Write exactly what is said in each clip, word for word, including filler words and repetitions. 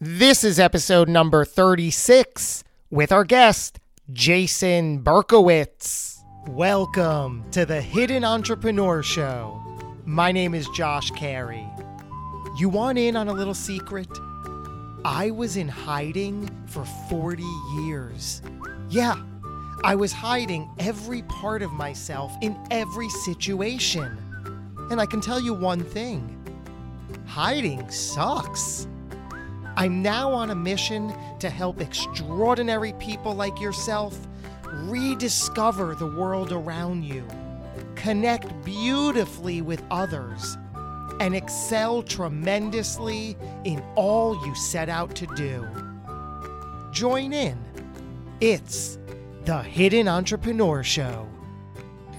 This is episode number thirty-six with our guest, Jason Berkowitz. Welcome to the Hidden Entrepreneur Show. My name is Josh Carey. You want in on a little secret? I was in hiding for forty years. Yeah, I was hiding every part of myself in every situation. And I can tell you one thing. Hiding sucks. I'm now on a mission to help extraordinary people like yourself rediscover the world around you, connect beautifully with others, and excel tremendously in all you set out to do. Join in. It's the Hidden Entrepreneur Show.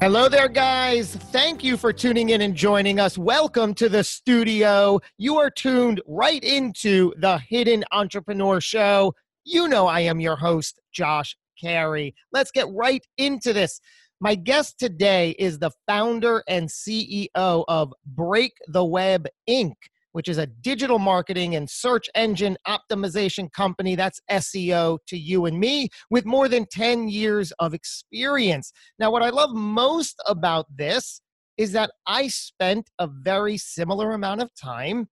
Hello there, guys. Thank you for tuning in and joining us. Welcome to the studio. You are tuned right into the Hidden Entrepreneur Show. You know I am your host, Josh Carey. Let's get right into this. My guest today is the founder and C E O of Break the Web, Incorporated, which is a digital marketing and search engine optimization company. That's S E O to you and me, with more than ten years of experience. Now, what I love most about this is that I spent a very similar amount of time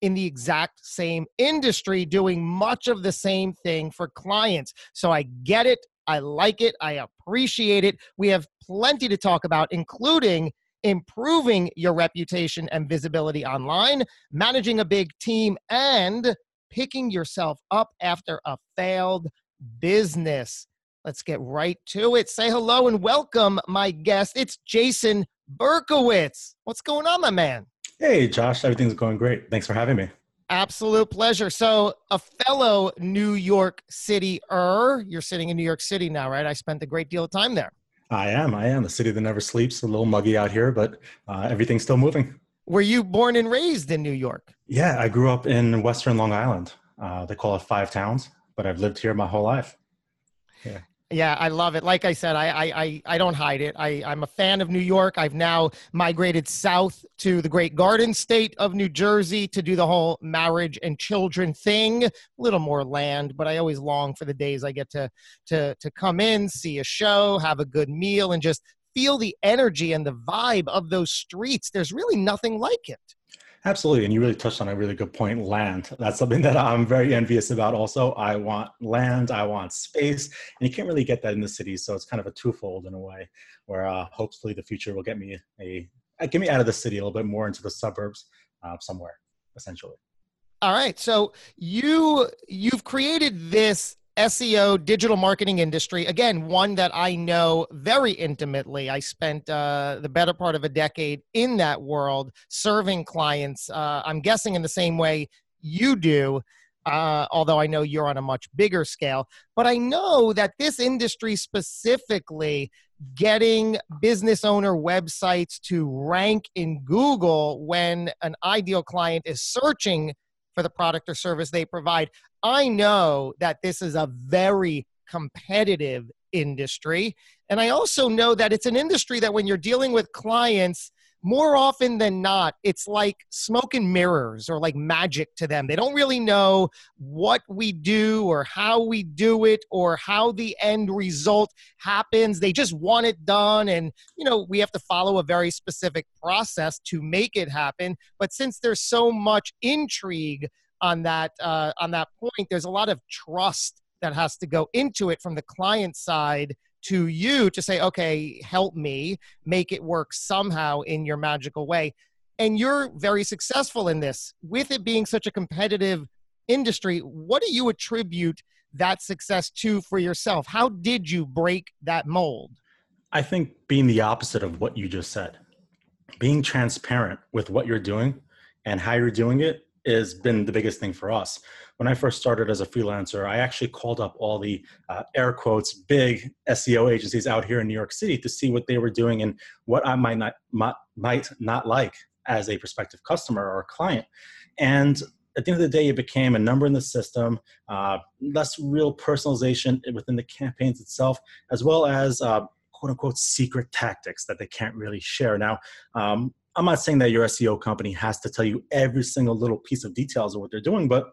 in the exact same industry doing much of the same thing for clients. So I get it. I like it. I appreciate it. We have plenty to talk about, including improving your reputation and visibility online, managing a big team, and picking yourself up after a failed business. Let's get right to it. Say hello and welcome my guest. It's Jason Berkowitz. What's going on, my man? Hey, Josh. Everything's going great. Thanks for having me. Absolute pleasure. So a fellow New York City-er, you're sitting in New York City now, right? I spent a great deal of time there. I am. I am. A city that never sleeps. A little muggy out here, but uh, everything's still moving. Were you born and raised in New York? Yeah, I grew up in Western Long Island. Uh, they call it Five Towns, but I've lived here my whole life. Yeah. Yeah, I love it. Like I said, I I I don't hide it. I, I'm a fan of New York. I've now migrated south to the great garden state of New Jersey to do the whole marriage and children thing. A little more land, but I always long for the days I get to to to come in, see a show, have a good meal, and just feel the energy and the vibe of those streets. There's really nothing like it. Absolutely. And you really touched on a really good point, land. That's something that I'm very envious about also. I want land, I want space, and you can't really get that in the city. So it's kind of a twofold in a way where uh, hopefully the future will get me a, get me out of the city a little bit more into the suburbs uh, somewhere, essentially. All right. So you, you've created this S E O digital marketing industry. Again, one that I know very intimately. I spent uh, the better part of a decade in that world serving clients. Uh, I'm guessing in the same way you do, uh, although I know you're on a much bigger scale. But I know that this industry specifically, getting business owner websites to rank in Google when an ideal client is searching for the product or service they provide. I know that this is a very competitive industry. And I also know that it's an industry that when you're dealing with clients, more often than not, it's like smoke and mirrors or like magic to them. They don't really know what we do or how we do it or how the end result happens. They just want it done. And, you know, we have to follow a very specific process to make it happen. But since there's so much intrigue on that, uh, on that point, there's a lot of trust that has to go into it from the client side to you to say, okay, help me make it work somehow in your magical way. And you're very successful in this. With it being such a competitive industry, what do you attribute that success to for yourself? How did you break that mold? I think being the opposite of what you just said, being transparent with what you're doing and how you're doing it has been the biggest thing for us. when I first started as a freelancer, I actually called up all the uh, air quotes, big S E O agencies out here in New York City to see what they were doing and what I might not, might, might not like as a prospective customer or client. And at the end of the day, it became a number in the system, uh, less real personalization within the campaigns itself, as well as uh, quote unquote secret tactics that they can't really share. Now, um, I'm not saying that your S E O company has to tell you every single little piece of details of what they're doing, but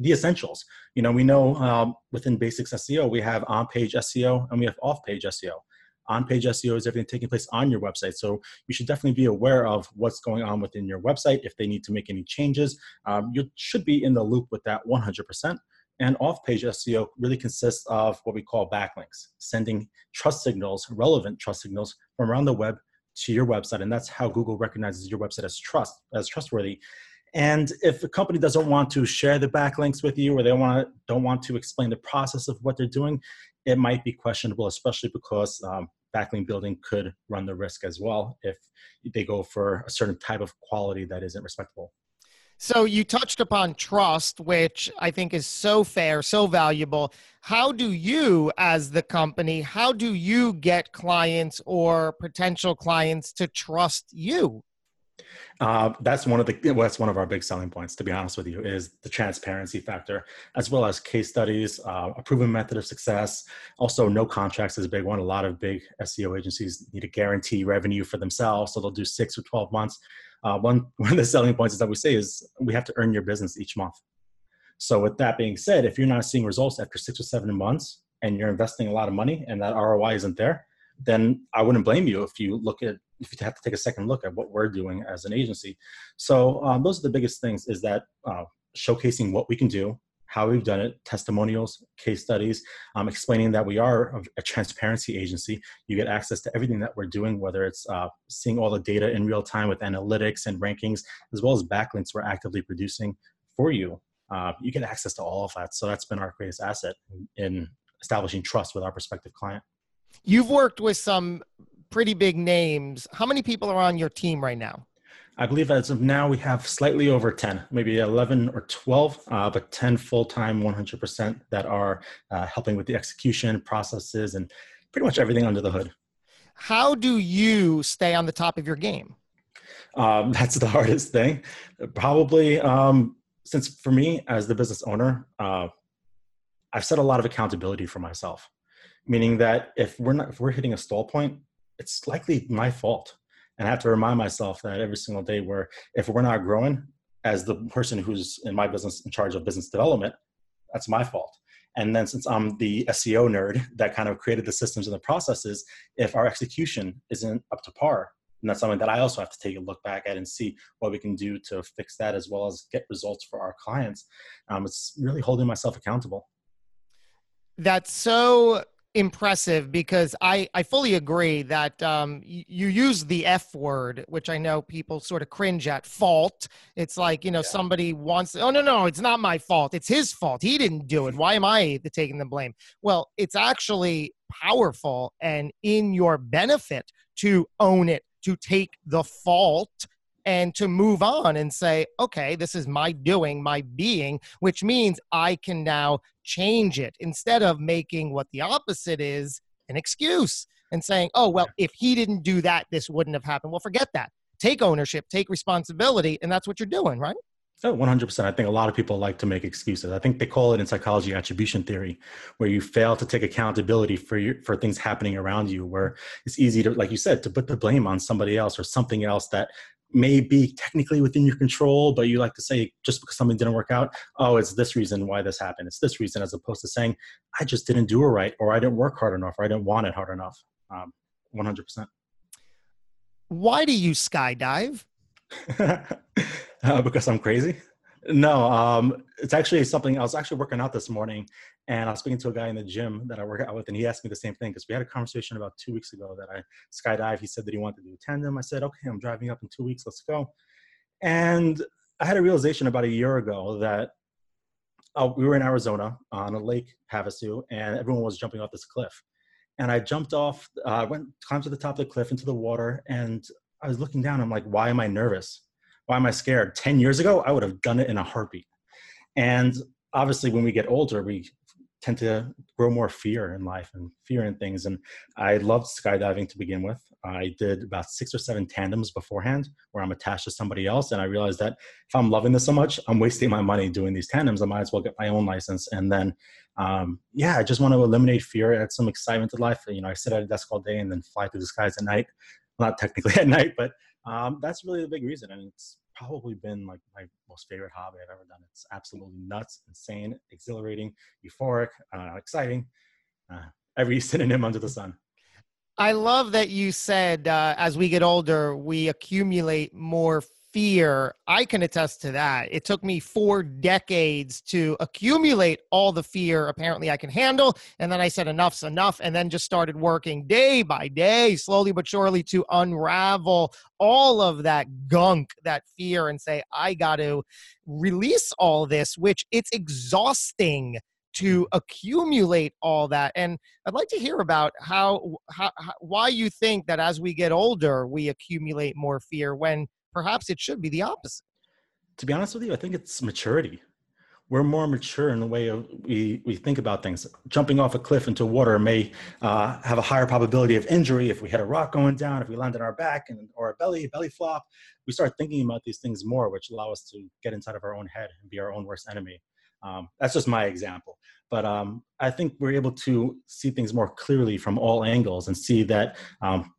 the essentials. You know, we know um, within basics S E O, we have on-page S E O and we have off-page S E O. On-page S E O is everything taking place on your website. So you should definitely be aware of what's going on within your website. If they need to make any changes, um, you should be in the loop with that one hundred percent. And off-page S E O really consists of what we call backlinks, sending trust signals, relevant trust signals from around the web to your website. And that's how Google recognizes your website as trust, as trustworthy. And if a company doesn't want to share the backlinks with you, or they want to, don't want to explain the process of what they're doing, it might be questionable, especially because um, backlink building could run the risk as well if they go for a certain type of quality that isn't respectable. So you touched upon trust, which I think is so fair, so valuable. How do you, as the company, how do you get clients or potential clients to trust you? Uh, that's one of the, well, that's one of our big selling points, to be honest with you, is the transparency factor, as well as case studies, uh, a proven method of success. Also, no contracts is a big one. A lot of big S E O agencies need to guarantee revenue for themselves. So they'll do six or twelve months. Uh, one, one of the selling points is that we say is we have to earn your business each month. So with that being said, if you're not seeing results after six or seven months and you're investing a lot of money and that R O I isn't there, then I wouldn't blame you if you look at, if you have to take a second look at what we're doing as an agency. So um, those are the biggest things, is that uh, showcasing what we can do, how we've done it, testimonials, case studies, um, explaining that we are a transparency agency. You get access to everything that we're doing, whether it's uh, seeing all the data in real time with analytics and rankings, as well as backlinks we're actively producing for you. Uh, you get access to all of that. So that's been our greatest asset in establishing trust with our prospective client. You've worked with some pretty big names. How many people are on your team right now? I believe as of now, we have slightly over ten, maybe eleven or twelve, uh, but ten full-time, one hundred percent that are uh, helping with the execution processes and pretty much everything under the hood. How do you stay on the top of your game? Um, that's the hardest thing. Probably um, since for me as the business owner, uh, I've set a lot of accountability for myself. Meaning that if we're not, if we're hitting a stall point, it's likely my fault. And I have to remind myself that every single day, where if we're not growing, as the person who's in my business in charge of business development, that's my fault. And then since I'm the S E O nerd that kind of created the systems and the processes, if our execution isn't up to par, and that's something that I also have to take a look back at and see what we can do to fix that, as well as get results for our clients. Um, it's really holding myself accountable. That's so impressive, because I, I fully agree that um, you, you use the F word, which I know people sort of cringe at, fault. It's like, you know, yeah. Somebody wants, oh, no, no, it's not my fault. It's his fault. He didn't do it. Why am I taking the blame? Well, it's actually powerful and in your benefit to own it, to take the fault and to move on and say, okay, this is my doing, my being, which means I can now change it, instead of making what the opposite is an excuse and saying, oh, well, if he didn't do that, this wouldn't have happened. Well, forget that. Take ownership, take responsibility, and that's what you're doing, right? Oh, one hundred percent. I think a lot of people like to make excuses. I think they call it in psychology attribution theory, where you fail to take accountability for your, for things happening around you, where it's easy to, like you said, to put the blame on somebody else or something else that may be technically within your control, but you like to say, just because something didn't work out, oh, it's this reason why this happened. It's this reason, as opposed to saying, I just didn't do it right, or I didn't work hard enough, or I didn't want it hard enough. Um, one hundred percent. Why do you skydive? uh, because I'm crazy. No, um, it's actually something, I was actually working out this morning, and I was speaking to a guy in the gym that I work out with, and he asked me the same thing, because we had a conversation about two weeks ago that I skydive. He said that he wanted to do a tandem. I said, okay, I'm driving up in two weeks. Let's go. And I had a realization about a year ago that uh, we were in Arizona on a Lake Havasu, and everyone was jumping off this cliff. And I jumped off, I uh, went, climbed to the top of the cliff into the water, and I was looking down. I'm like, why am I nervous? Why am I scared? ten years ago, I would have done it in a heartbeat. And obviously when we get older, we tend to grow more fear in life and fear in things. And I loved skydiving to begin with. I did about six or seven tandems beforehand where I'm attached to somebody else. And I realized that if I'm loving this so much, I'm wasting my money doing these tandems. I might as well get my own license. And then, um, yeah, I just want to eliminate fear, add some excitement to life. You know, I sit at a desk all day and then fly through the skies at night. Well, not technically at night, but um, that's really the big reason. And it's probably been like my most favorite hobby I've ever done. It's absolutely nuts, insane, exhilarating, euphoric, uh, exciting, uh, every synonym under the sun. I love that you said, uh, as we get older, we accumulate more fear. I can attest to that. It took me four decades to accumulate all the fear apparently I can handle. And then I said, enough's enough. And then just started working day by day, slowly but surely, to unravel all of that gunk, that fear, and say, I got to release all this, which it's exhausting to accumulate all that. And I'd like to hear about how, how, how why you think that as we get older, we accumulate more fear when perhaps it should be the opposite. To be honest with you, I think it's maturity. We're more mature in the way of we, we think about things. Jumping off a cliff into water may uh, have a higher probability of injury if we hit a rock going down, if we land on our back and or our belly, belly flop. We start thinking about these things more, which allow us to get inside of our own head and be our own worst enemy. Um, that's just my example. But um, I think we're able to see things more clearly from all angles and see that um,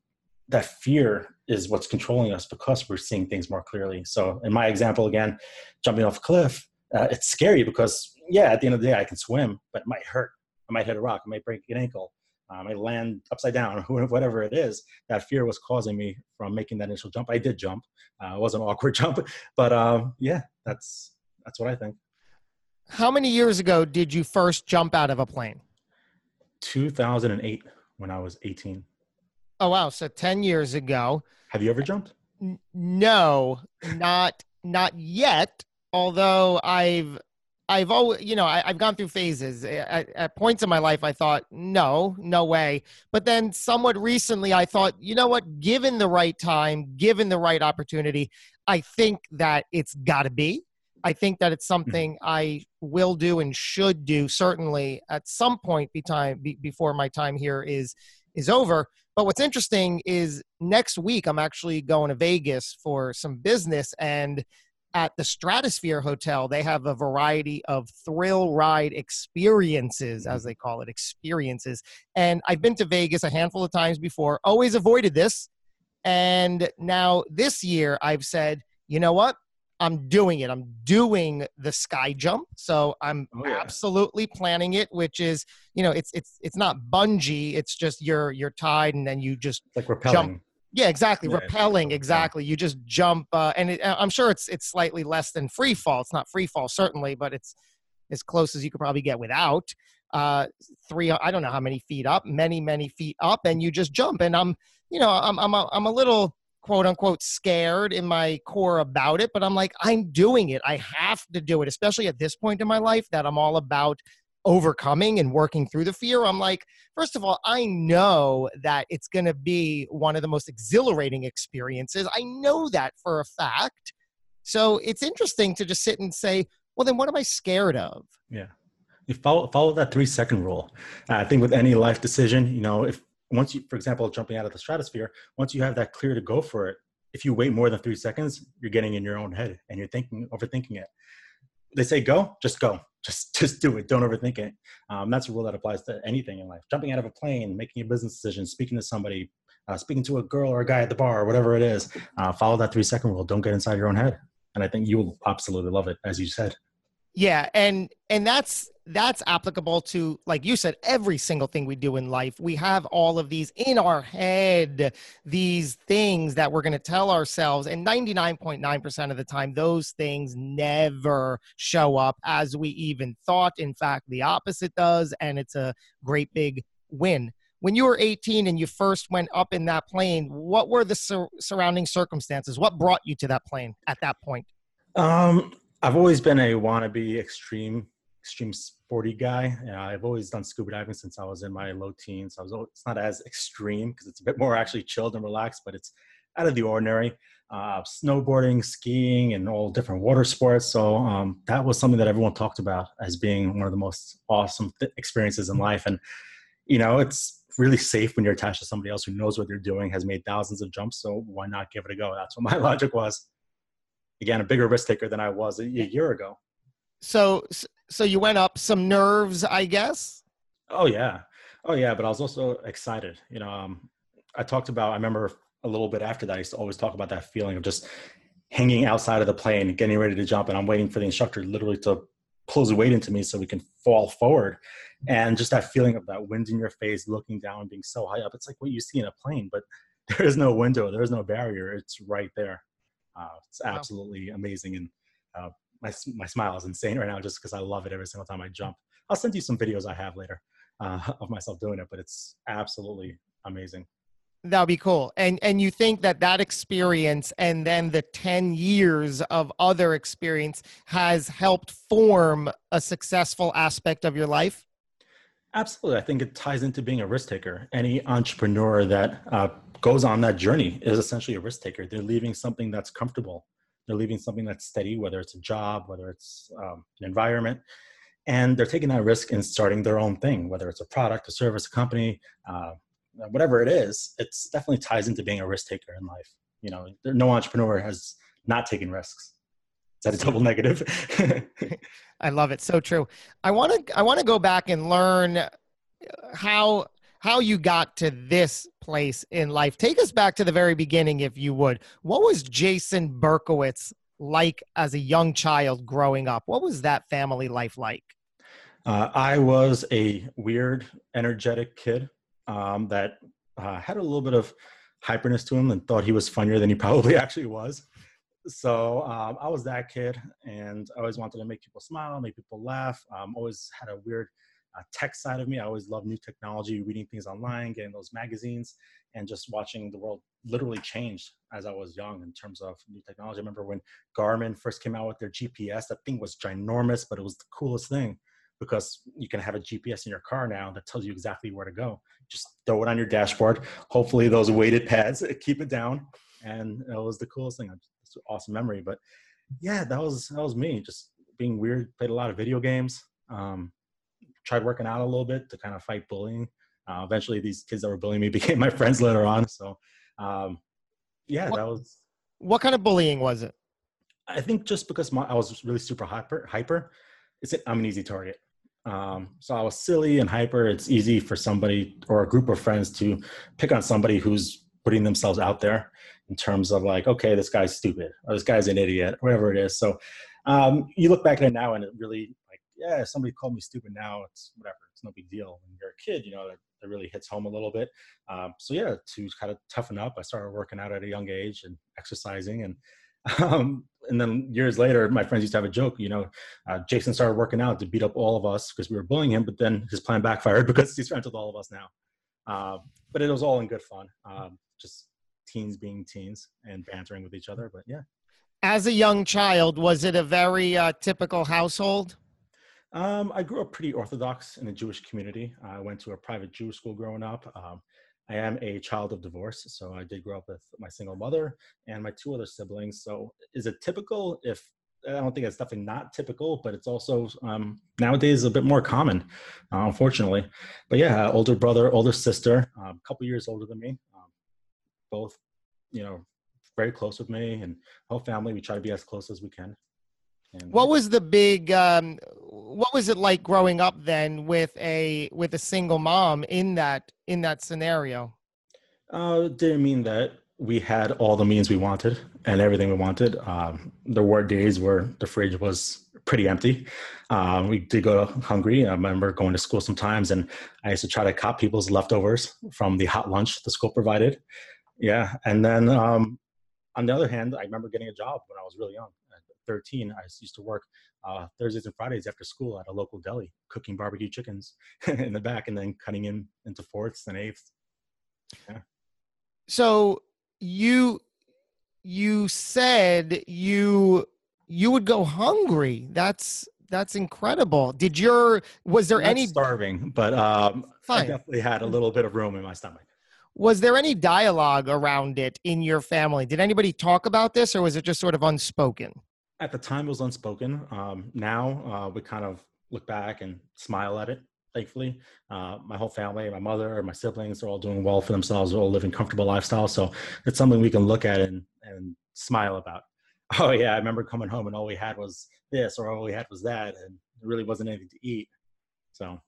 that fear is what's controlling us because we're seeing things more clearly. So in my example, again, jumping off a cliff, uh, it's scary because, yeah, at the end of the day, I can swim, but it might hurt. I might hit a rock. I might break an ankle. Um, I might land upside down, whatever it is. That fear was causing me from making that initial jump. I did jump. Uh, it was an awkward jump. But um, yeah, that's that's what I think. How many years ago did you first jump out of a plane? two thousand eight, when I was eighteen. Oh, wow. So ten years ago. Have you ever jumped? No, not, not yet. Although I've, I've always, you know, I, I've gone through phases. At, at points in my life, I thought, no, no way. But then somewhat recently, I thought, you know what, given the right time, given the right opportunity, I think that it's gotta be. I think that it's something I will do and should do, certainly at some point be time, be, before my time here is, is over. But what's interesting is next week, I'm actually going to Vegas for some business, and at the Stratosphere Hotel, they have a variety of thrill ride experiences, as they call it, experiences. And I've been to Vegas a handful of times before, always avoided this. And now this year I've said, you know what? I'm doing it. I'm doing the sky jump. So I'm oh, yeah. absolutely planning it, which is, you know, it's, it's, it's not bungee. It's just you're, you're tied and then you just like rappelling. Jump. Yeah, exactly. Yeah, rappelling. Exactly. You just jump. Uh, and it, I'm sure it's, it's slightly less than free fall. It's not free fall certainly, but it's as close as you could probably get without uh, three. I don't know how many feet up, many, many feet up, and you just jump. And I'm, you know, I'm, I'm a, I'm a little, quote unquote, scared in my core about it, but I'm like, I'm doing it. I have to do it, especially at this point in my life that I'm all about overcoming and working through the fear. I'm like, first of all, I know that it's going to be one of the most exhilarating experiences. I know that for a fact. So it's interesting to just sit and say, well, then what am I scared of? Yeah. You follow, follow that three second rule. Uh, I think with any life decision, you know, if, Once you, for example, jumping out of the stratosphere, once you have that clear to go for it, if you wait more than three seconds, you're getting in your own head and you're thinking, overthinking it. They say, go, just go, just, just do it. Don't overthink it. Um, that's a rule that applies to anything in life. Jumping out of a plane, making a business decision, speaking to somebody, uh, speaking to a girl or a guy at the bar, or whatever it is, uh, follow that three second rule. Don't get inside your own head. And I think you will absolutely love it, as you said. Yeah. And, and that's, that's applicable to, like you said, every single thing we do in life. We have all of these in our head, these things that we're going to tell ourselves. And ninety-nine point nine percent of the time, those things never show up as we even thought. In fact, the opposite does. And it's a great big win. When you were eighteen and you first went up in that plane, what were the sur- surrounding circumstances? What brought you to that plane at that point? Um, I've always been a wannabe extreme extreme sporty guy. You know, I've always done scuba diving since I was in my low teens. I was, it's not as extreme because it's a bit more actually chilled and relaxed, but it's out of the ordinary. uh, snowboarding, skiing, and all different water sports. So um, that was something that everyone talked about as being one of the most awesome th- experiences in life. And, you know, it's really safe when you're attached to somebody else who knows what they're doing, has made thousands of jumps. So why not give it a go? That's what my logic was. Again, a bigger risk taker than I was a year ago. So, so you went up some nerves, I guess? Oh, yeah. Oh, yeah. But I was also excited. You know, um, I talked about, I remember a little bit after that, I used to always talk about that feeling of just hanging outside of the plane, getting ready to jump. And I'm waiting for the instructor literally to pull his weight into me so we can fall forward. And just that feeling of that wind in your face, looking down and being so high up. It's like what you see in a plane, but there is no window. There is no barrier. It's right there. Uh, it's absolutely wow. amazing. And uh, my my smile is insane right now just because I love it every single time I jump. I'll send you some videos I have later uh, of myself doing it, but it's absolutely amazing. That'll be cool. And and you think that that experience and then the ten years of other experience has helped form a successful aspect of your life? Absolutely. I think it ties into being a risk taker. Any entrepreneur that uh, goes on that journey is essentially a risk taker. They're leaving something that's comfortable. They're leaving something that's steady, whether it's a job, whether it's um, an environment. And they're taking that risk and starting their own thing, whether it's a product, a service, a company, uh, whatever it is. It definitely ties into being a risk taker in life. You know, there, no entrepreneur has not taken risks. That a double negative? I love it. So true. I want to I want to go back and learn how how you got to this place in life. Take us back to the very beginning, if you would. What was Jason Berkowitz like as a young child growing up? What was that family life like? Uh, I was a weird, energetic kid um, that uh, had a little bit of hyperness to him and thought he was funnier than he probably actually was. So um, I was that kid, and I always wanted to make people smile, make people laugh. Um, always had a weird uh, tech side of me. I always loved new technology, reading things online, getting those magazines, and just watching the world literally change as I was young in terms of new technology. I remember when Garmin first came out with their G P S, that thing was ginormous, but it was the coolest thing because you can have a G P S in your car now that tells you exactly where to go. Just throw it on your dashboard. Hopefully those weighted pads keep it down, and it was the coolest thing. It's an awesome memory. But yeah, that was that was me, just being weird. Played a lot of video games, um, tried working out a little bit to kind of fight bullying. Uh, eventually, these kids that were bullying me became my friends later on. So um, yeah, what, that was. What kind of bullying was it? I think just because my, I was really super hyper. Hyper, it's an, I'm an easy target. Um, so I was silly and hyper. It's easy for somebody or a group of friends to pick on somebody who's putting themselves out there in terms of like, okay, this guy's stupid, or this guy's an idiot, whatever it is. So um, you look back at it now and it really like, yeah, if somebody called me stupid now, it's whatever, it's no big deal. When you're a kid, you know, it really hits home a little bit. Um, so yeah, to kind of toughen up, I started working out at a young age and exercising. And um, and then years later, my friends used to have a joke, you know, uh, Jason started working out to beat up all of us because we were bullying him, but then his plan backfired because he's friends with all of us now. Uh, but it was all in good fun. Um, just teens being teens and bantering with each other, but yeah. As a young child, was it a very uh, typical household? Um, I grew up pretty orthodox in the Jewish community. I went to a private Jewish school growing up. Um, I am a child of divorce, so I did grow up with my single mother and my two other siblings. So is it typical? If I don't think it's definitely not typical, but it's also um, nowadays a bit more common, uh, unfortunately. But yeah, older brother, older sister, a um, couple years older than me. Both, you know, very close with me and whole family. We try to be as close as we can. And what was the big, um, what was it like growing up then with a, with a single mom in that, in that scenario? Uh, didn't mean that we had all the means we wanted and everything we wanted. Um, there were days where the fridge was pretty empty. Um, we did go hungry. I remember going to school sometimes and I used to try to cop people's leftovers from the hot lunch the school provided. Yeah. And then um, on the other hand, I remember getting a job when I was really young. At thirteen, I used to work uh, Thursdays and Fridays after school at a local deli, cooking barbecue chickens in the back and then cutting in into fourths and eighths. Yeah. So you you said you you would go hungry. That's that's incredible. Did your was there I'm any starving, but um, I definitely had a little bit of room in my stomach. Was there any dialogue around it in your family? Did anybody talk about this, or was it just sort of unspoken? At the time, it was unspoken. Um, now, uh, we kind of look back and smile at it, thankfully. Uh, my whole family, my mother, my siblings, they're all doing well for themselves. They're all living comfortable lifestyles. So it's something we can look at and, and smile about. Oh, yeah, I remember coming home and all we had was this, or all we had was that, and there really wasn't anything to eat. So,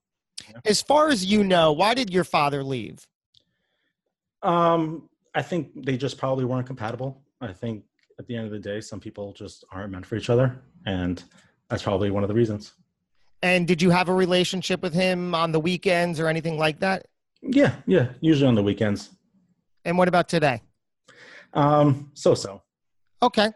yeah. As far as you know, why did your father leave? Um, I think they just probably weren't compatible. I think at the end of the day, some people just aren't meant for each other. And that's probably one of the reasons. And did you have a relationship with him on the weekends or anything like that? Yeah. Yeah. Usually on the weekends. And what about today? Um, so-so. Okay.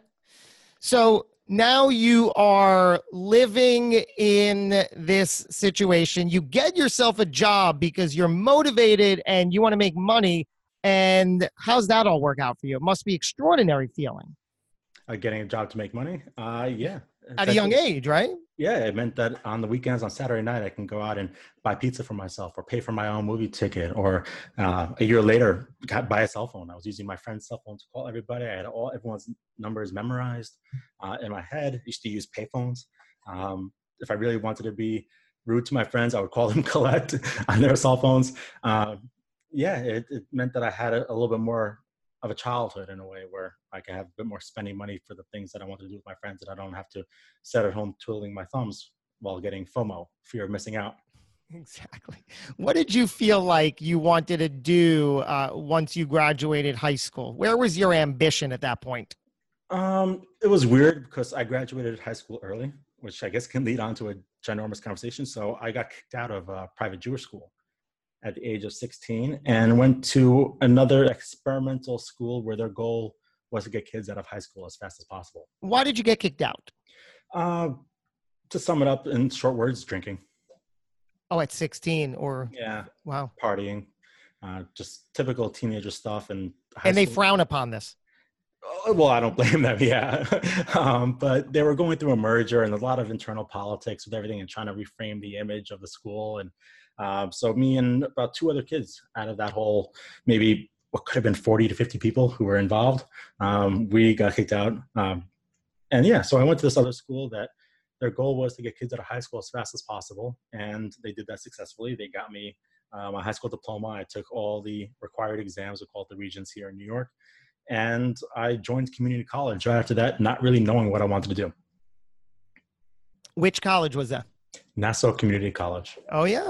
So now you are living in this situation. You get yourself a job because you're motivated and you want to make money. And how's that all work out for you? It must be extraordinary feeling. Uh, getting a job to make money? Uh, yeah. At a young age, right? Yeah. It meant that on the weekends, on Saturday night, I can go out and buy pizza for myself or pay for my own movie ticket. Or uh, a year later, got, buy a cell phone. I was using my friend's cell phone to call everybody. I had all everyone's numbers memorized uh, in my head. I used to use pay phones. Um, if I really wanted to be rude to my friends, I would call them collect on their cell phones. Uh, Yeah, it, it meant that I had a, a little bit more of a childhood in a way where I could have a bit more spending money for the things that I want to do with my friends, that I don't have to sit at home twiddling my thumbs while getting FOMO, fear of missing out. Exactly. What did you feel like you wanted to do uh, once you graduated high school? Where was your ambition at that point? Um, it was weird because I graduated high school early, which I guess can lead on to a ginormous conversation. So I got kicked out of a private Jewish school at the age of sixteen and went to another experimental school where their goal was to get kids out of high school as fast as possible. Why did you get kicked out? Uh, to sum it up in short words, drinking. Oh, at sixteen or? Yeah. Wow. Partying. Uh, just typical teenager stuff. And high and they school. Frown upon this. Oh, well, I don't blame them. Yeah. um, but they were going through a merger and a lot of internal politics with everything and trying to reframe the image of the school. And Uh, so me and about two other kids out of that whole, maybe what could have been forty to fifty people who were involved, um, we got kicked out. Um, and yeah, so I went to this other school that their goal was to get kids out of high school as fast as possible. And they did that successfully. They got me uh, my high school diploma. I took all the required exams, we call it the Regents here in New York. And I joined community college right after that, not really knowing what I wanted to do. Which college was that? Nassau Community College. Oh, yeah.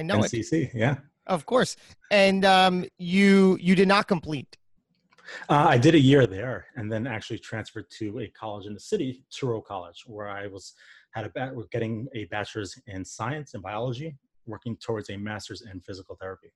I know it. N C C, yeah. Of course. And um, you you did not complete. Uh, I did a year there and then actually transferred to a college in the city, Touro College, where I was had a getting a bachelor's in science and biology, working towards a master's in physical therapy.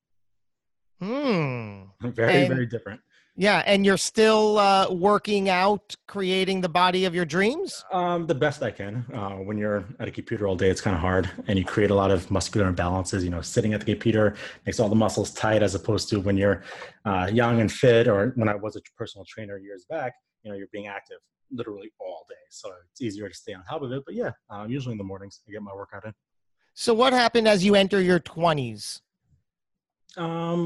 Hmm. Very, and, very different. Yeah. And you're still uh, working out, creating the body of your dreams? Um, the best I can. Uh, when you're at a computer all day, it's kind of hard. And you create a lot of muscular imbalances. You know, sitting at the computer makes all the muscles tight, as opposed to when you're uh, young and fit, or when I was a personal trainer years back, you know, you're being active literally all day. So it's easier to stay on top of it. But yeah, uh, usually in the mornings, I get my workout in. So what happened as you enter your twenties? Um...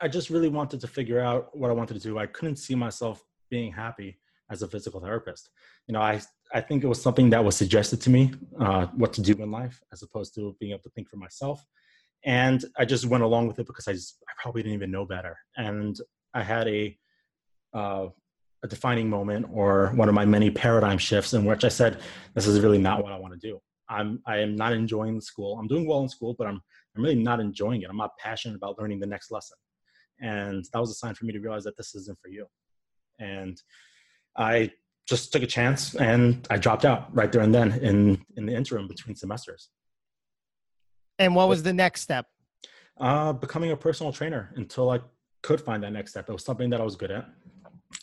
I just really wanted to figure out what I wanted to do. I couldn't see myself being happy as a physical therapist. You know, I, I think it was something that was suggested to me, uh, what to do in life, as opposed to being able to think for myself. And I just went along with it because I, just, I probably didn't even know better. And I had a, uh, a defining moment, or one of my many paradigm shifts, in which I said, this is really not what I want to do. I'm, I am not enjoying school. I'm doing well in school, but I'm, I'm really not enjoying it. I'm not passionate about learning the next lesson. And that was a sign for me to realize that this isn't for you. And I just took a chance and I dropped out right there and then in, in the interim between semesters. And what was the next step? Uh, becoming a personal trainer until I could find that next step. It was something that I was good at.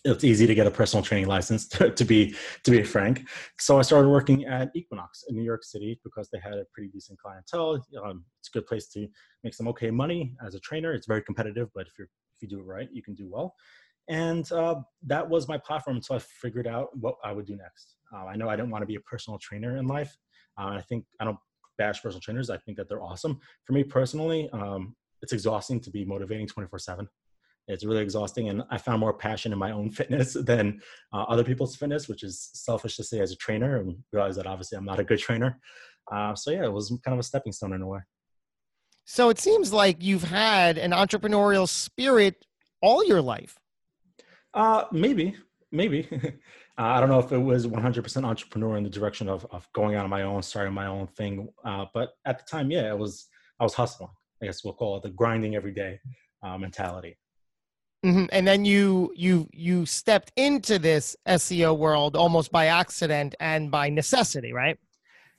It's easy to get a personal training license, to, to be to be frank. So I started working at Equinox in New York City because they had a pretty decent clientele. Um, it's a good place to make some okay money as a trainer. It's very competitive, but if, you're, if you do it right, you can do well. And uh, that was my platform until I figured out what I would do next. Uh, I know I didn't want to be a personal trainer in life. Uh, I think I don't bash personal trainers. I think that they're awesome. For me personally, um, it's exhausting to be motivating twenty-four seven. It's really exhausting. And I found more passion in my own fitness than uh, other people's fitness, which is selfish to say as a trainer, and realize that obviously I'm not a good trainer. Uh, so yeah, it was kind of a stepping stone in a way. So it seems like you've had an entrepreneurial spirit all your life. Uh, maybe, maybe. uh, I don't know if it was one hundred percent entrepreneur in the direction of, of going out on my own, starting my own thing. Uh, but at the time, yeah, it was, I was hustling. I guess we'll call it the grinding every day uh, mentality. Mm-hmm. And then you you you stepped into this S E O world almost by accident and by necessity, right?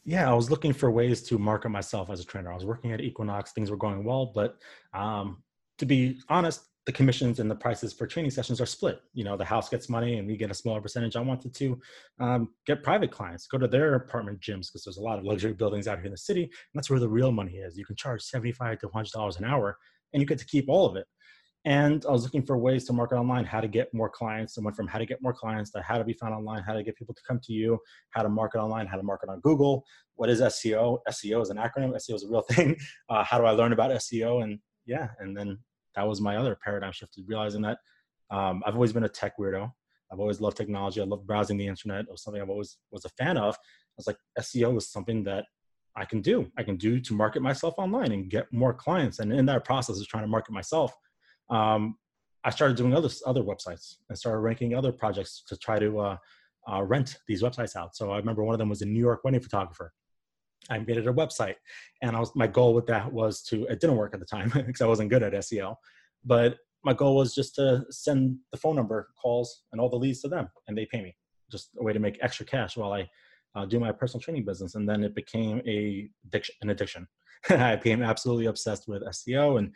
Yeah, I was looking for ways to market myself as a trainer. I was working at Equinox. Things were going well, but um, to be honest, the commissions and the prices for training sessions are split. You know, the house gets money and we get a smaller percentage. I wanted to um, get private clients, go to their apartment gyms, because there's a lot of luxury buildings out here in the city. And that's where the real money is. You can charge seventy-five to one hundred dollars an hour and you get to keep all of it. And I was looking for ways to market online, how to get more clients, and went from how to get more clients to how to be found online, how to get people to come to you, how to market online, how to market on Google. What is S E O? S E O is an acronym. S E O is a real thing. Uh, how do I learn about S E O? And yeah, and then that was my other paradigm shift, realizing that um, I've always been a tech weirdo. I've always loved technology. I love browsing the internet. It was something I've always was a fan of. I was like, S E O is something that I can do. I can do to market myself online and get more clients. And in that process of trying to market myself, Um, I started doing other, other websites and started ranking other projects to try to uh, uh, rent these websites out. So I remember one of them was a New York wedding photographer. I created a website, and I was, my goal with that was to, it didn't work at the time because I wasn't good at S E O, but my goal was just to send the phone number calls and all the leads to them, and they pay me. Just a way to make extra cash while I uh, do my personal training business. And then it became a addiction, an addiction. I became absolutely obsessed with S E O and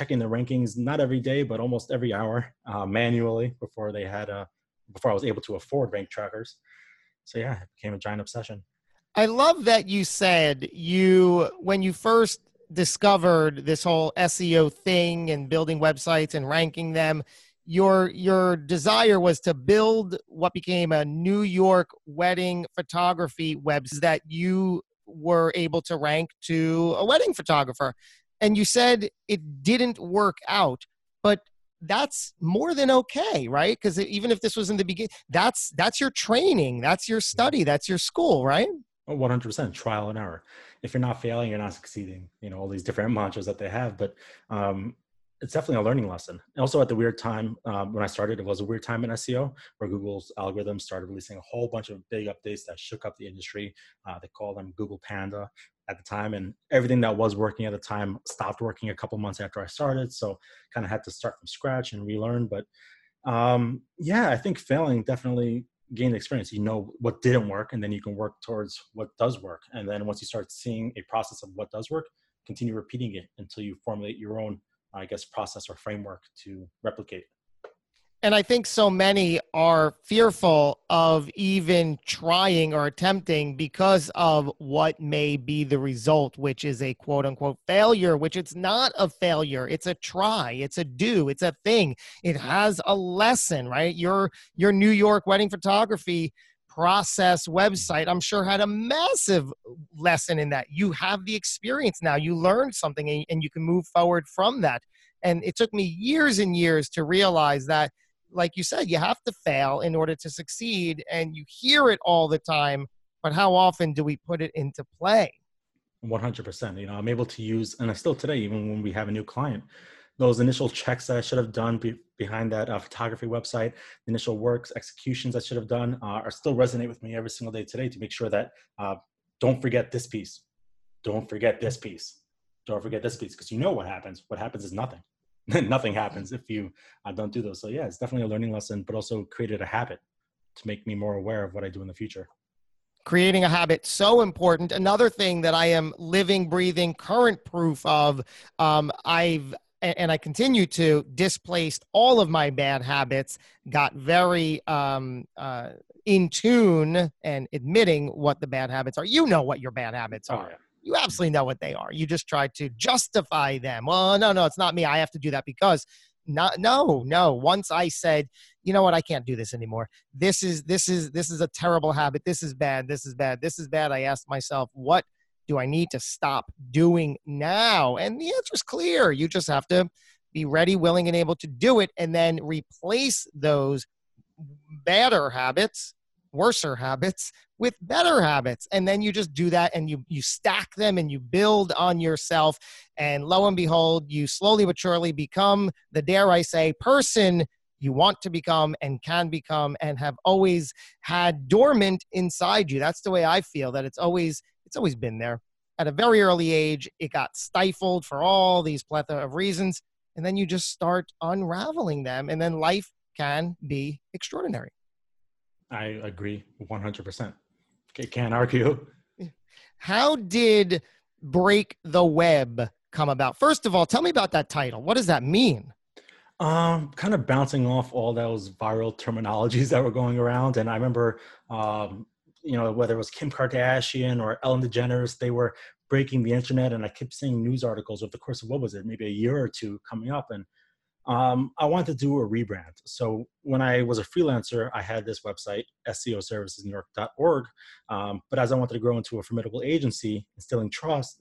checking the rankings, not every day, but almost every hour, uh, manually before they had a, before I was able to afford rank trackers. So yeah, it became a giant obsession. I love that you said you, when you first discovered this whole S E O thing and building websites and ranking them, your, your desire was to build what became a New York wedding photography website that you were able to rank to a wedding photographer. And you said it didn't work out, but that's more than okay, right? Because even if this was in the beginning, that's that's your training, that's your study, that's your school, right? one hundred percent trial and error. If you're not failing, you're not succeeding. You know, all these different mantras that they have, but um, it's definitely a learning lesson. And also at the weird time, um, when I started, it was a weird time in S E O where Google's algorithm started releasing a whole bunch of big updates that shook up the industry. Uh, they call them Google Panda at the time, and everything that was working at the time stopped working a couple months after I started. So kind of had to start from scratch and relearn. But um, yeah, I think failing definitely gained experience. You know what didn't work, and then you can work towards what does work. And then once you start seeing a process of what does work, continue repeating it until you formulate your own, I guess, process or framework to replicate. And I think so many are fearful of even trying or attempting because of what may be the result, which is a quote unquote failure, which it's not a failure. It's a try. It's a do. It's a thing. It has a lesson, right? Your, your New York wedding photography process website, I'm sure, had a massive lesson in that. You have the experience now. You learned something, and, and you can move forward from that. And it took me years and years to realize that, like you said, you have to fail in order to succeed, and you hear it all the time, but how often do we put it into play? one hundred percent. You know, I'm able to use, and I still today, even when we have a new client, those initial checks that I should have done be, behind that uh, photography website, the initial works, executions I should have done uh, are still resonate with me every single day today to make sure that uh, don't forget this piece. Don't forget this piece. Don't forget this piece, because you know what happens. What happens is nothing. Nothing happens if you uh, don't do those. So yeah, it's definitely a learning lesson, but also created a habit to make me more aware of what I do in the future. Creating a habit, so important. Another thing that I am living, breathing, current proof of, um, I've, and I continue to, displaced all of my bad habits, got very um, uh, in tune and admitting what the bad habits are. You know what your bad habits are. Oh, yeah. You absolutely know what they are. You just try to justify them. Well, no, no, it's not me. I have to do that because not, no, no. Once I said, you know what? I can't do this anymore. This is, this is, this is a terrible habit. This is bad. This is bad. This is bad. I asked myself, what do I need to stop doing now? And the answer is clear. You just have to be ready, willing, and able to do it, and then replace those badder habits, worser habits, with better habits. And then you just do that, and you you stack them, and you build on yourself. And lo and behold, you slowly but surely become the, dare I say, person you want to become and can become and have always had dormant inside you. That's the way I feel, that it's always it's always been there. At a very early age, it got stifled for all these plethora of reasons. And then you just start unraveling them, and then life can be extraordinary. I agree one hundred percent. Can't argue. How did Break the Web come about? First of all, tell me about that title. What does that mean? Um, kind of bouncing off all those viral terminologies that were going around. And I remember, um, you know, whether it was Kim Kardashian or Ellen DeGeneres, they were breaking the internet. And I kept seeing news articles over the course of, what was it, maybe a year or two coming up. And Um, I wanted to do a rebrand. So when I was a freelancer, I had this website, S E O services new york dot org. Um, but as I wanted to grow into a formidable agency, instilling trust,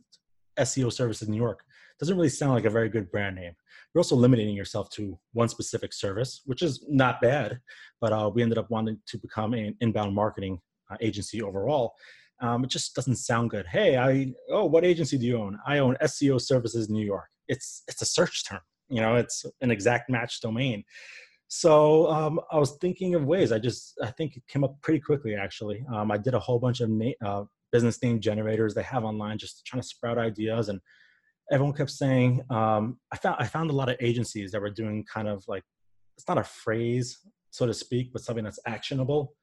S E O Services New York doesn't really sound like a very good brand name. You're also limiting yourself to one specific service, which is not bad, but uh, we ended up wanting to become an inbound marketing uh, agency overall. Um, it just doesn't sound good. Hey, I, oh, what agency do you own? I own S E O Services New York. It's, it's a search term. You know, it's an exact match domain. So um, I was thinking of ways. I just, I think it came up pretty quickly, actually. Um, I did a whole bunch of na uh, business name generators they have online, just trying to sprout ideas. And everyone kept saying, um, I, found, I found a lot of agencies that were doing kind of like, it's not a phrase, so to speak, but something that's actionable.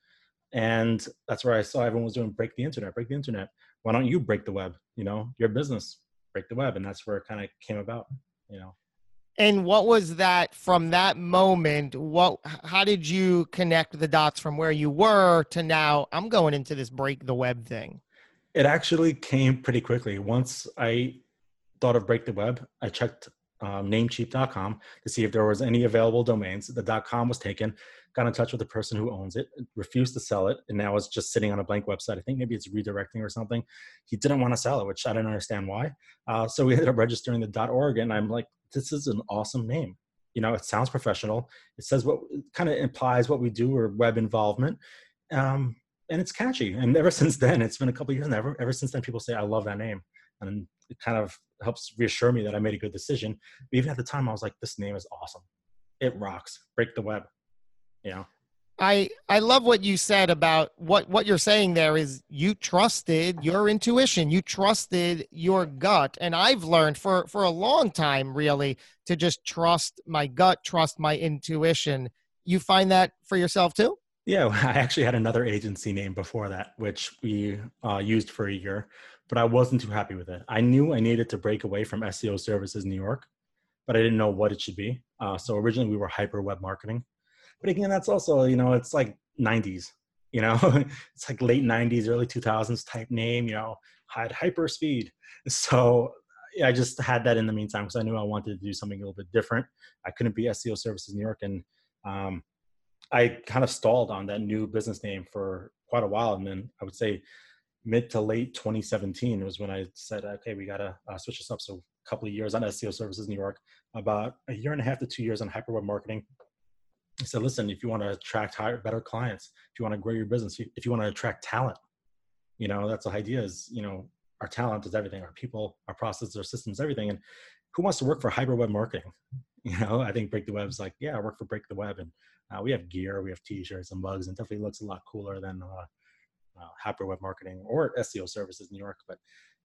And that's where I saw everyone was doing break the internet, break the internet. Why don't you break the web? You know, your business, break the web. And that's where it kind of came about, you know. And what was that from that moment? What, how did you connect the dots from where you were to now, I'm going into this break the web thing? It actually came pretty quickly. Once I thought of break the web, I checked um, namecheap dot com to see if there was any available domains. The .com was taken, got in touch with the person who owns it, refused to sell it. And now it's just sitting on a blank website. I think maybe it's redirecting or something. He didn't want to sell it, which I didn't understand why. Uh, so we ended up registering the .org, and I'm like, this is an awesome name. You know, it sounds professional. It says what kind of implies what we do, or web involvement. Um, and it's catchy. And ever since then, it's been a couple of years. And ever, ever since then, people say, I love that name. And it kind of helps reassure me that I made a good decision. But even at the time, I was like, this name is awesome. It rocks. Break the web. You know, I, I love what you said about what, what you're saying there is you trusted your intuition, you trusted your gut. And I've learned for, for a long time, really, to just trust my gut, trust my intuition. You find that for yourself too? Yeah, I actually had another agency name before that, which we uh, used for a year, but I wasn't too happy with it. I knew I needed to break away from S E O Services New York, but I didn't know what it should be. Uh, so originally we were Hyper Web Marketing. But again, that's also, you know, it's like nineties, you know, it's like late nineties, early two thousands type name, you know, had hyper speed. So yeah, I just had that in the meantime, because I knew I wanted to do something a little bit different. I couldn't be S E O Services New York. And um, I kind of stalled on that new business name for quite a while. And then I would say mid to late twenty seventeen was when I said, okay, we got to uh, switch this up. So a couple of years on S E O Services New York, about a year and a half to two years on Hyperweb Marketing. I said, listen, if you want to attract higher, better clients, if you want to grow your business, if you want to attract talent, you know, that's the idea is, you know, our talent is everything, our people, our processes, our systems, everything. And who wants to work for Hyper Web Marketing? You know, I think Break the Web is like, yeah, I work for Break the Web. And uh, we have gear, we have t-shirts and mugs, and definitely looks a lot cooler than uh, uh, Hyper Web Marketing or S E O Services New York. But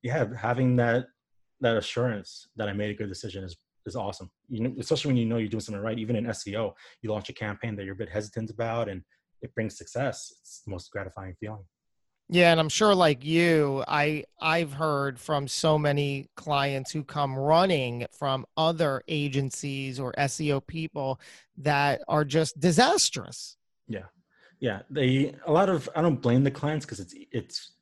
yeah, having that, that assurance that I made a good decision is is awesome. You know, especially when you know you're doing something right, even in S E O, you launch a campaign that you're a bit hesitant about and it brings success. It's the most gratifying feeling. Yeah. And I'm sure, like you, I, I've heard from so many clients who come running from other agencies or S E O people that are just disastrous. Yeah. Yeah. They, a lot of, I don't blame the clients, because it's, it's,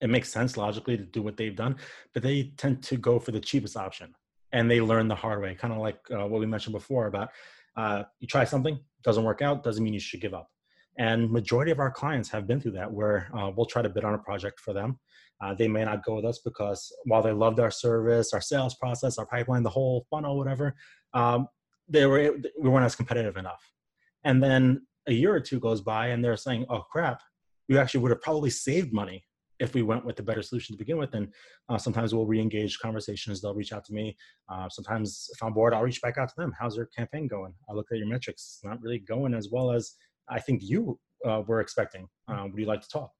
it makes sense logically to do what they've done, but they tend to go for the cheapest option. And they learn the hard way, kind of like uh, what we mentioned before about uh, you try something, doesn't work out, doesn't mean you should give up. And majority of our clients have been through that, where uh, we'll try to bid on a project for them. Uh, they may not go with us because while they loved our service, our sales process, our pipeline, the whole funnel, whatever, um, they were we weren't as competitive enough. And then a year or two goes by and they're saying, oh crap, we actually would have probably saved money if we went with the better solution to begin with. And uh, sometimes we'll re-engage conversations. They'll reach out to me. Uh, sometimes if I'm bored, I'll reach back out to them. How's your campaign going? I look at your metrics. It's not really going as well as I think you uh, were expecting. Um, would you like to talk?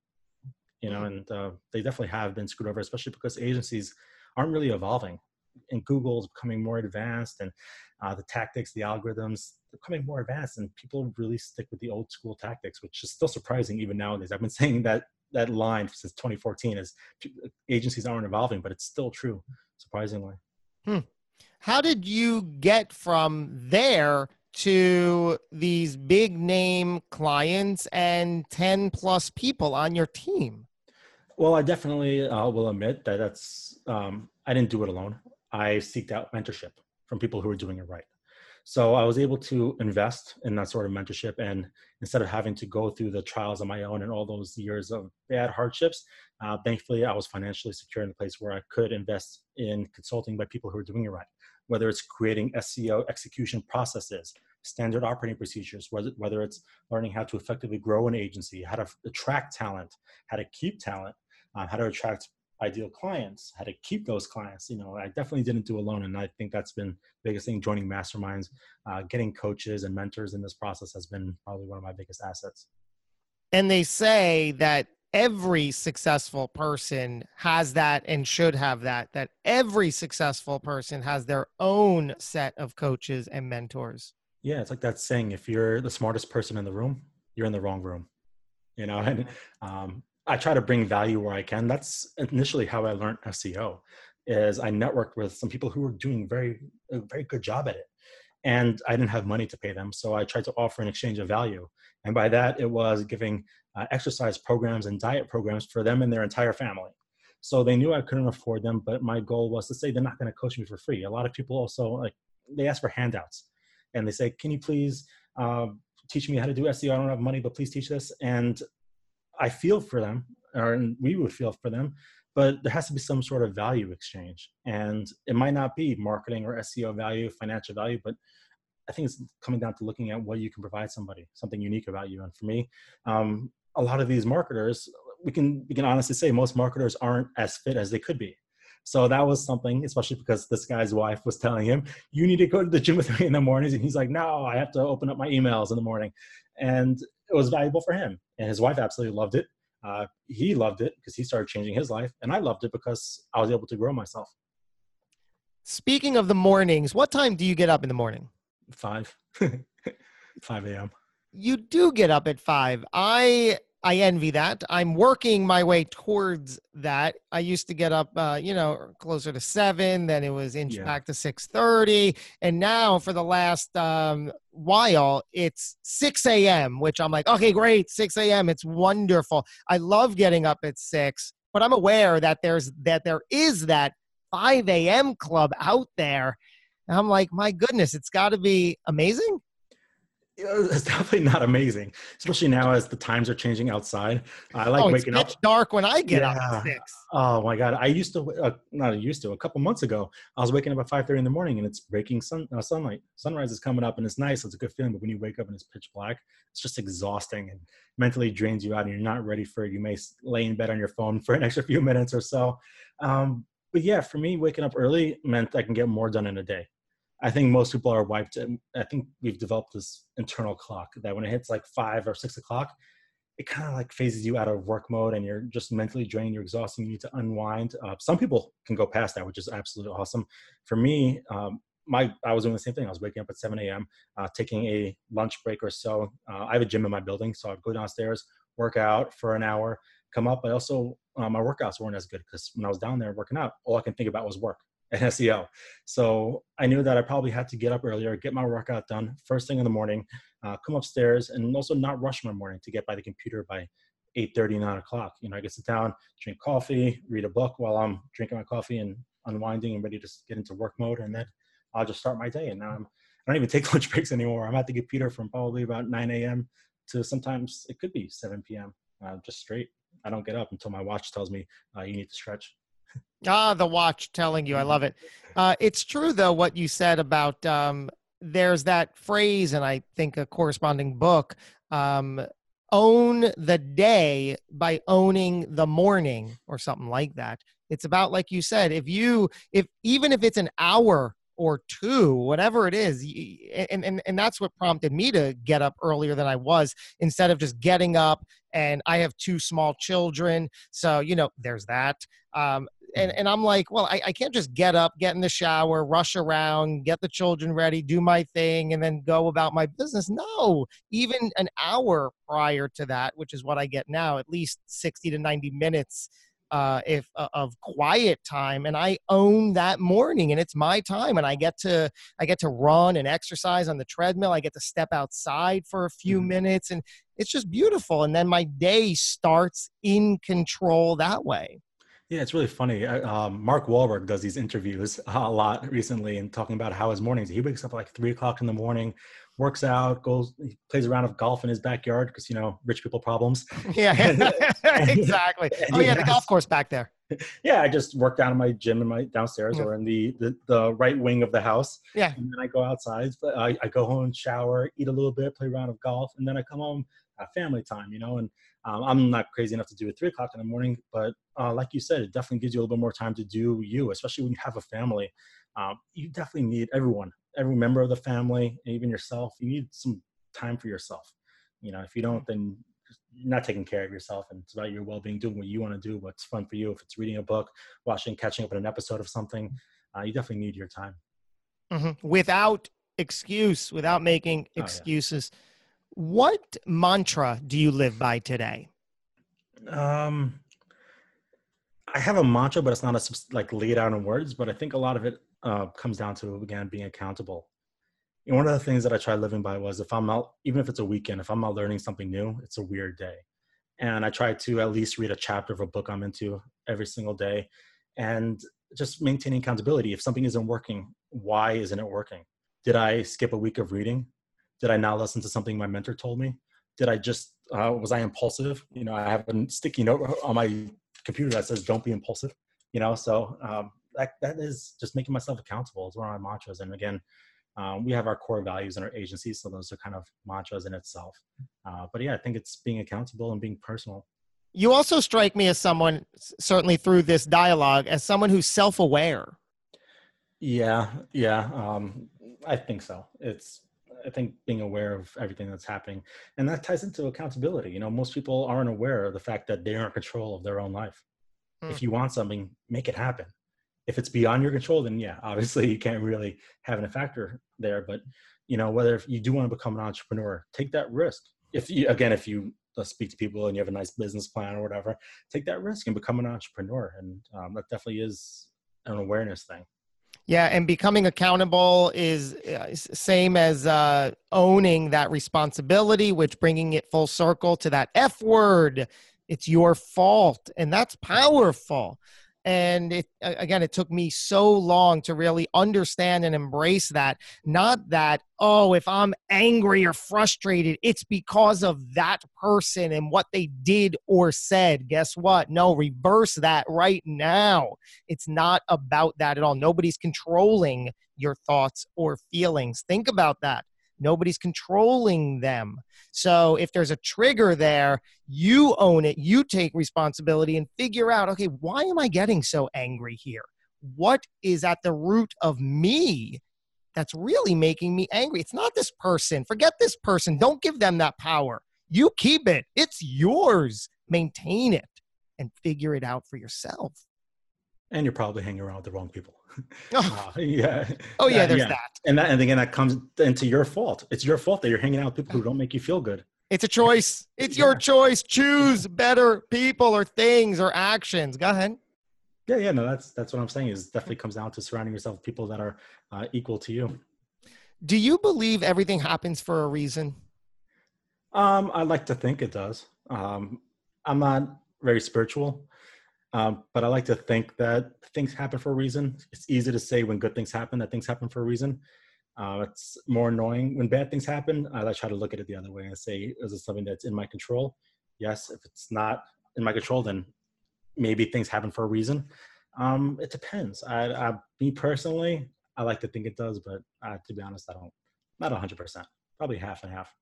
You know, and uh, they definitely have been screwed over, especially because agencies aren't really evolving. And Google is becoming more advanced, and uh, the tactics, the algorithms, they're becoming more advanced, and people really stick with the old school tactics, which is still surprising even nowadays. I've been saying that that line since twenty fourteen is agencies aren't evolving, but it's still true, surprisingly. Hmm. How did you get from there to these big name clients and ten plus people on your team? Well, I definitely uh, will admit that that's, um, I didn't do it alone. I seeked out mentorship from people who were doing it right. So I was able to invest in that sort of mentorship. And instead of having to go through the trials on my own and all those years of bad hardships, uh, thankfully I was financially secure in a place where I could invest in consulting by people who were doing it right. Whether it's creating S E O execution processes, standard operating procedures, whether, whether it's learning how to effectively grow an agency, how to attract talent, how to keep talent, um, how to attract ideal clients, how to keep those clients. You know, I definitely didn't do alone. And I think that's been the biggest thing, joining masterminds, uh, getting coaches and mentors in this process has been probably one of my biggest assets. And they say that every successful person has that and should have that, that every successful person has their own set of coaches and mentors. Yeah. It's like that saying, if you're the smartest person in the room, you're in the wrong room, you know? And, um, I try to bring value where I can. That's initially how I learned S E O, is I networked with some people who were doing very, a very good job at it. And I didn't have money to pay them. So I tried to offer an exchange of value. And by that, it was giving uh, exercise programs and diet programs for them and their entire family. So they knew I couldn't afford them, but my goal was to say, they're not going to coach me for free. A lot of people also, like, they ask for handouts and they say, can you please uh, teach me how to do S E O? I don't have money, but please teach this. And I feel for them, or we would feel for them, but there has to be some sort of value exchange. And it might not be marketing or S E O value, financial value, but I think it's coming down to looking at what you can provide somebody, something unique about you. And for me, um, a lot of these marketers, we can, we can honestly say most marketers aren't as fit as they could be. So that was something, especially because this guy's wife was telling him, you need to go to the gym with me in the mornings. And he's like, no, I have to open up my emails in the morning. And it was valuable for him. And his wife absolutely loved it. Uh, he loved it because he started changing his life. And I loved it because I was able to grow myself. Speaking of the mornings, what time do you get up in the morning? Five. five a.m. You do get up at five. I... I envy that. I'm working my way towards that. I used to get up, uh, you know, closer to seven, then it was inch yeah. back to six thirty. And now for the last um, while, it's six a.m., which I'm like, okay, great, six a.m. It's wonderful. I love getting up at six, but I'm aware that there's that there is that five a.m. club out there. And I'm like, my goodness, it's got to be amazing. It's definitely not amazing, especially now as the times are changing outside. I like oh, it's waking up dark when I get yeah. up at six. Oh my God. I used to, uh, not used to, a couple months ago, I was waking up at five thirty in the morning and it's breaking sun, uh, sunlight. Sunrise is coming up and it's nice. It's a good feeling. But when you wake up and it's pitch black, it's just exhausting and mentally drains you out and you're not ready for it. You may lay in bed on your phone for an extra few minutes or so. Um, but yeah, for me, waking up early meant I can get more done in a day. I think most people are wiped. I think we've developed this internal clock that when it hits like five or six o'clock, it kind of like phases you out of work mode and you're just mentally drained. You're exhausted. You need to unwind. Uh, some people can go past that, which is absolutely awesome. For me, um, my I was doing the same thing. I was waking up at seven a.m., uh, taking a lunch break or so. Uh, I have a gym in my building, so I'd go downstairs, work out for an hour, come up. But also uh, my workouts weren't as good because when I was down there working out, all I can think about was work and S E O. So I knew that I probably had to get up earlier, get my workout done first thing in the morning, uh, come upstairs, and also not rush my morning to get by the computer by eight thirty, nine o'clock. You know, I get to sit down, drink coffee, read a book while I'm drinking my coffee and unwinding and ready to get into work mode. And then I'll just start my day. And now I'm, I don't even take lunch breaks anymore. I'm at the computer from probably about nine a.m. to sometimes it could be seven p.m. Uh, just straight. I don't get up until my watch tells me uh, you need to stretch. Ah, the watch telling you. I love it. Uh, it's true, though, what you said about um, there's that phrase, and I think a corresponding book, um, own the day by owning the morning or something like that. It's about, like you said, if you, if even if it's an hour or two, whatever it is, and, and, and that's what prompted me to get up earlier than I was, instead of just getting up, and I have two small children. So, you know, there's that. Um, and, and I'm like, well, I, I can't just get up, get in the shower, rush around, get the children ready, do my thing, and then go about my business. No, even an hour prior to that, which is what I get now, at least sixty to ninety minutes Uh, if uh, of quiet time, and I own that morning, and it's my time, and I get to I get to run and exercise on the treadmill. I get to step outside for a few mm-hmm. minutes, and it's just beautiful. And then my day starts in control that way. Yeah, it's really funny. I, um, Mark Wahlberg does these interviews a lot recently, and talking about how his mornings. He wakes up at like three o'clock in the morning, works out, goes, he plays a round of golf in his backyard because, you know, rich people problems. Yeah, and, exactly. And, oh, yeah, has, the golf course back there. Yeah, I just work down in my gym in my downstairs yeah. or in the, the the right wing of the house. Yeah. And then I go outside. I, I go home, shower, eat a little bit, play a round of golf, and then I come home at family time, you know, and um, I'm not crazy enough to do it three o'clock in the morning, but uh, like you said, it definitely gives you a little bit more time to do you, especially when you have a family. Um, you definitely need everyone. Every member of the family, even yourself, you need some time for yourself. You know, if you don't, then you're not taking care of yourself, and it's about your well-being, doing what you want to do, what's fun for you. If it's reading a book, watching, catching up on an episode of something, uh, you definitely need your time. Mm-hmm. Without excuse, without making excuses. Oh, yeah. What mantra do you live by today? Um, I have a mantra, but it's not a, like laid out in words, but I think a lot of it Uh, comes down to, again, being accountable. And one of the things that I tried living by was, if I'm out, even if it's a weekend, if I'm out learning something new, it's a weird day. And I try to at least read a chapter of a book I'm into every single day, and just maintaining accountability. If something isn't working, why isn't it working? Did I skip a week of reading? Did I not listen to something my mentor told me? Did I just, uh, was I impulsive? You know, I have a sticky note on my computer that says, don't be impulsive, you know? So, um, That, that is just making myself accountable is one of my mantras. And again, um, we have our core values in our agency, so those are kind of mantras in itself. Uh, but yeah, I think it's being accountable and being personal. You also strike me as someone, certainly through this dialogue, as someone who's self-aware. Yeah, yeah, um, I think so. It's I think being aware of everything that's happening, and that ties into accountability. You know, most people aren't aware of the fact that they are in control of their own life. Mm. If you want something, make it happen. If it's beyond your control, then yeah, obviously you can't really have a factor there. But, you know, whether if you do want to become an entrepreneur, take that risk. If you, again, if you speak to people and you have a nice business plan or whatever, take that risk and become an entrepreneur. And um, that definitely is an awareness thing. Yeah. And becoming accountable is uh, same as uh, owning that responsibility, which bringing it full circle to that F word, it's your fault. And that's powerful. And it, again, it took me so long to really understand and embrace that. Not that, oh, if I'm angry or frustrated, it's because of that person and what they did or said. Guess what? No, reverse that right now. It's not about that at all. Nobody's controlling your thoughts or feelings. Think about that. Nobody's controlling them. So if there's a trigger there, you own it, you take responsibility and figure out, okay, why am I getting so angry here? What is at the root of me that's really making me angry? It's not this person. Forget this person. Don't give them that power. You keep it. It's yours. Maintain it and figure it out for yourself. And you're probably hanging around with the wrong people. Oh. Uh, yeah. Oh yeah, there's uh, yeah. that. And that, and again, that comes into your fault. It's your fault that you're hanging out with people who don't make you feel good. It's a choice. It's yeah. your choice. Choose better people or things or actions. Go ahead. Yeah, yeah, no, that's that's what I'm saying. Is definitely comes down to surrounding yourself with people that are uh, equal to you. Do you believe everything happens for a reason? Um, I like to think it does. Um, I'm not very spiritual. Um, but I like to think that things happen for a reason. It's easy to say when good things happen that things happen for a reason. Uh, it's more annoying when bad things happen. I try to look at it the other way and say, is this something that's in my control? Yes. If it's not in my control, then maybe things happen for a reason. Um, it depends. I, I, me personally, I like to think it does, but uh, to be honest, I don't, not one hundred percent, probably half and half.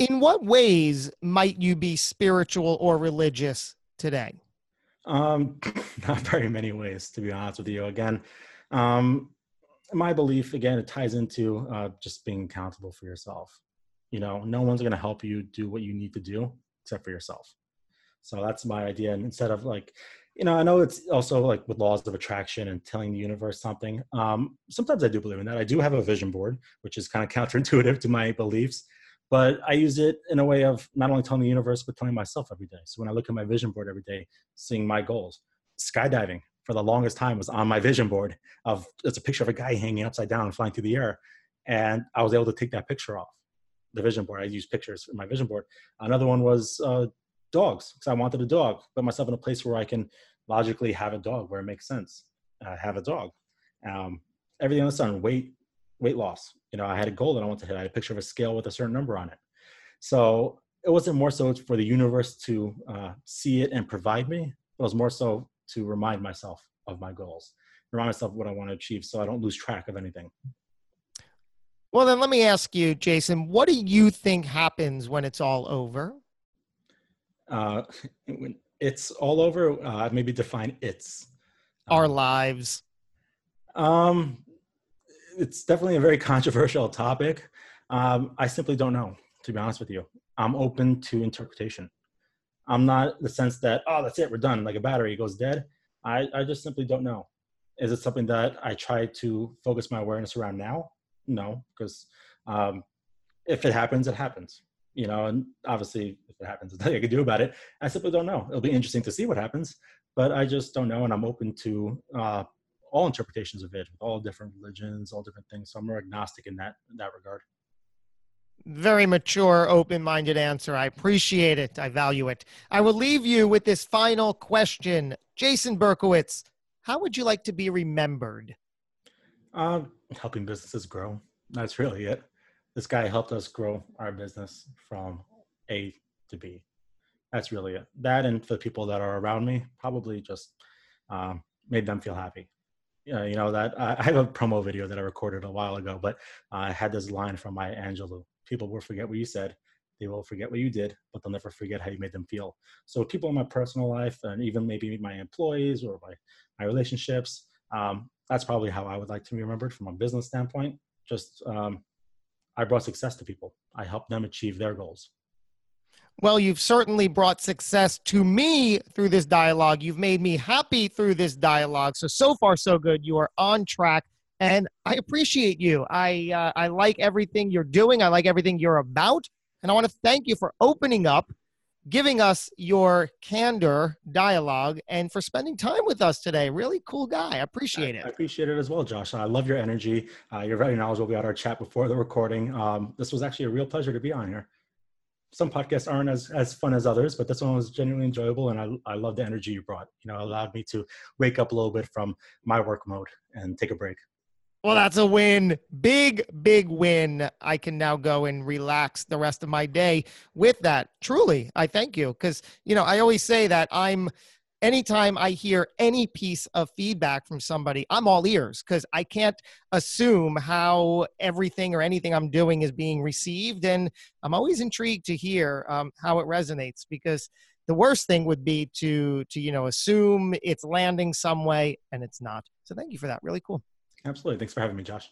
In what ways might you be spiritual or religious today? Um, not very many ways, to be honest with you. Again, um, my belief, again, it ties into uh, just being accountable for yourself. You know, no one's going to help you do what you need to do except for yourself. So that's my idea. And instead of like, you know, I know it's also like with laws of attraction and telling the universe something. Um, sometimes I do believe in that. I do have a vision board, which is kind of counterintuitive to my beliefs, but I use it in a way of not only telling the universe, but telling myself every day. So when I look at my vision board every day, seeing my goals, skydiving, for the longest time was on my vision board of, it's a picture of a guy hanging upside down and flying through the air. And I was able to take that picture off the vision board. I used pictures for my vision board. Another one was uh, dogs, because I wanted a dog, put myself in a place where I can logically have a dog, where it makes sense. I uh, have a dog. Um, everything on the sun, weight, weight loss. You know, I had a goal that I wanted to hit. I had a picture of a scale with a certain number on it. So it wasn't more so for the universe to uh, see it and provide me. It was more so to remind myself of my goals, remind myself of what I want to achieve so I don't lose track of anything. Well, then let me ask you, Jason, what do you think happens when it's all over? Uh, when it's all over, uh, maybe define it's. Our um, lives. Um, it's definitely a very controversial topic. Um, I simply don't know, to be honest with you. I'm open to interpretation. I'm not the sense that, oh, that's it, we're done. Like a battery, it goes dead. I, I just simply don't know. Is it something that I try to focus my awareness around now? No, because um, if it happens, it happens. You know, and obviously if it happens, there's nothing I can do about it. I simply don't know. It'll be interesting to see what happens, but I just don't know. And I'm open to uh, all interpretations of it, all different religions, all different things. So I'm more agnostic in that, in that regard. Very mature, open-minded answer. I appreciate it. I value it. I will leave you with this final question. Jason Berkowitz, how would you like to be remembered? Uh, helping businesses grow. That's really it. This guy helped us grow our business from A to B. That's really it. That, and for the people that are around me, probably just um, made them feel happy. Uh, you know, that I have a promo video that I recorded a while ago, but I had this line from Maya Angelou. People will forget what you said, they will forget what you did, but they'll never forget how you made them feel. So people in my personal life, and even maybe my employees or my, my relationships, um, that's probably how I would like to be remembered from a business standpoint. Just, um, I brought success to people. I helped them achieve their goals. Well, you've certainly brought success to me through this dialogue. You've made me happy through this dialogue. So, so far, so good. You are on track. And I appreciate you. I, uh, I like everything you're doing. I like everything you're about. And I want to thank you for opening up, giving us your candor dialogue, and for spending time with us today. Really cool guy. I appreciate it. I appreciate it as well, Josh. I love your energy. Uh, you're very knowledgeable. We had our chat before the recording. Um, this was actually a real pleasure to be on here. Some podcasts aren't as, as fun as others, but this one was genuinely enjoyable. And I, I love the energy you brought. You know, it allowed me to wake up a little bit from my work mode and take a break. Well, that's a win. Big, big win. I can now go and relax the rest of my day with that. Truly, I thank you. Because, you know, I always say that I'm, anytime I hear any piece of feedback from somebody, I'm all ears, because I can't assume how everything or anything I'm doing is being received. And I'm always intrigued to hear um, how it resonates, because the worst thing would be to, to, you know, assume it's landing some way and it's not. So thank you for that. Really cool. Absolutely. Thanks for having me, Josh.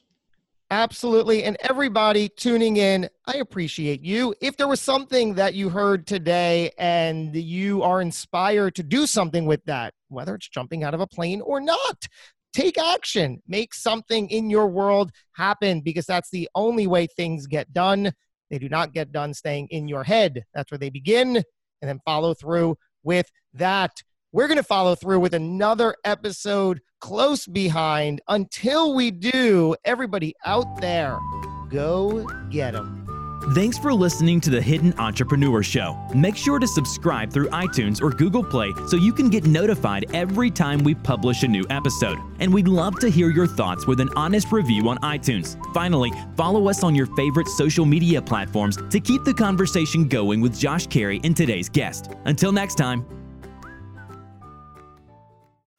Absolutely. And everybody tuning in, I appreciate you. If there was something that you heard today and you are inspired to do something with that, whether it's jumping out of a plane or not, take action. Make something in your world happen, because that's the only way things get done. They do not get done staying in your head. That's where they begin, and then follow through with that. We're going to follow through with another episode close behind. Until we do, everybody out there, go get 'em. Thanks for listening to the Hidden Entrepreneur Show. Make sure to subscribe through iTunes or Google Play so you can get notified every time we publish a new episode. And we'd love to hear your thoughts with an honest review on iTunes. Finally, follow us on your favorite social media platforms to keep the conversation going with Josh Carey and today's guest. Until next time.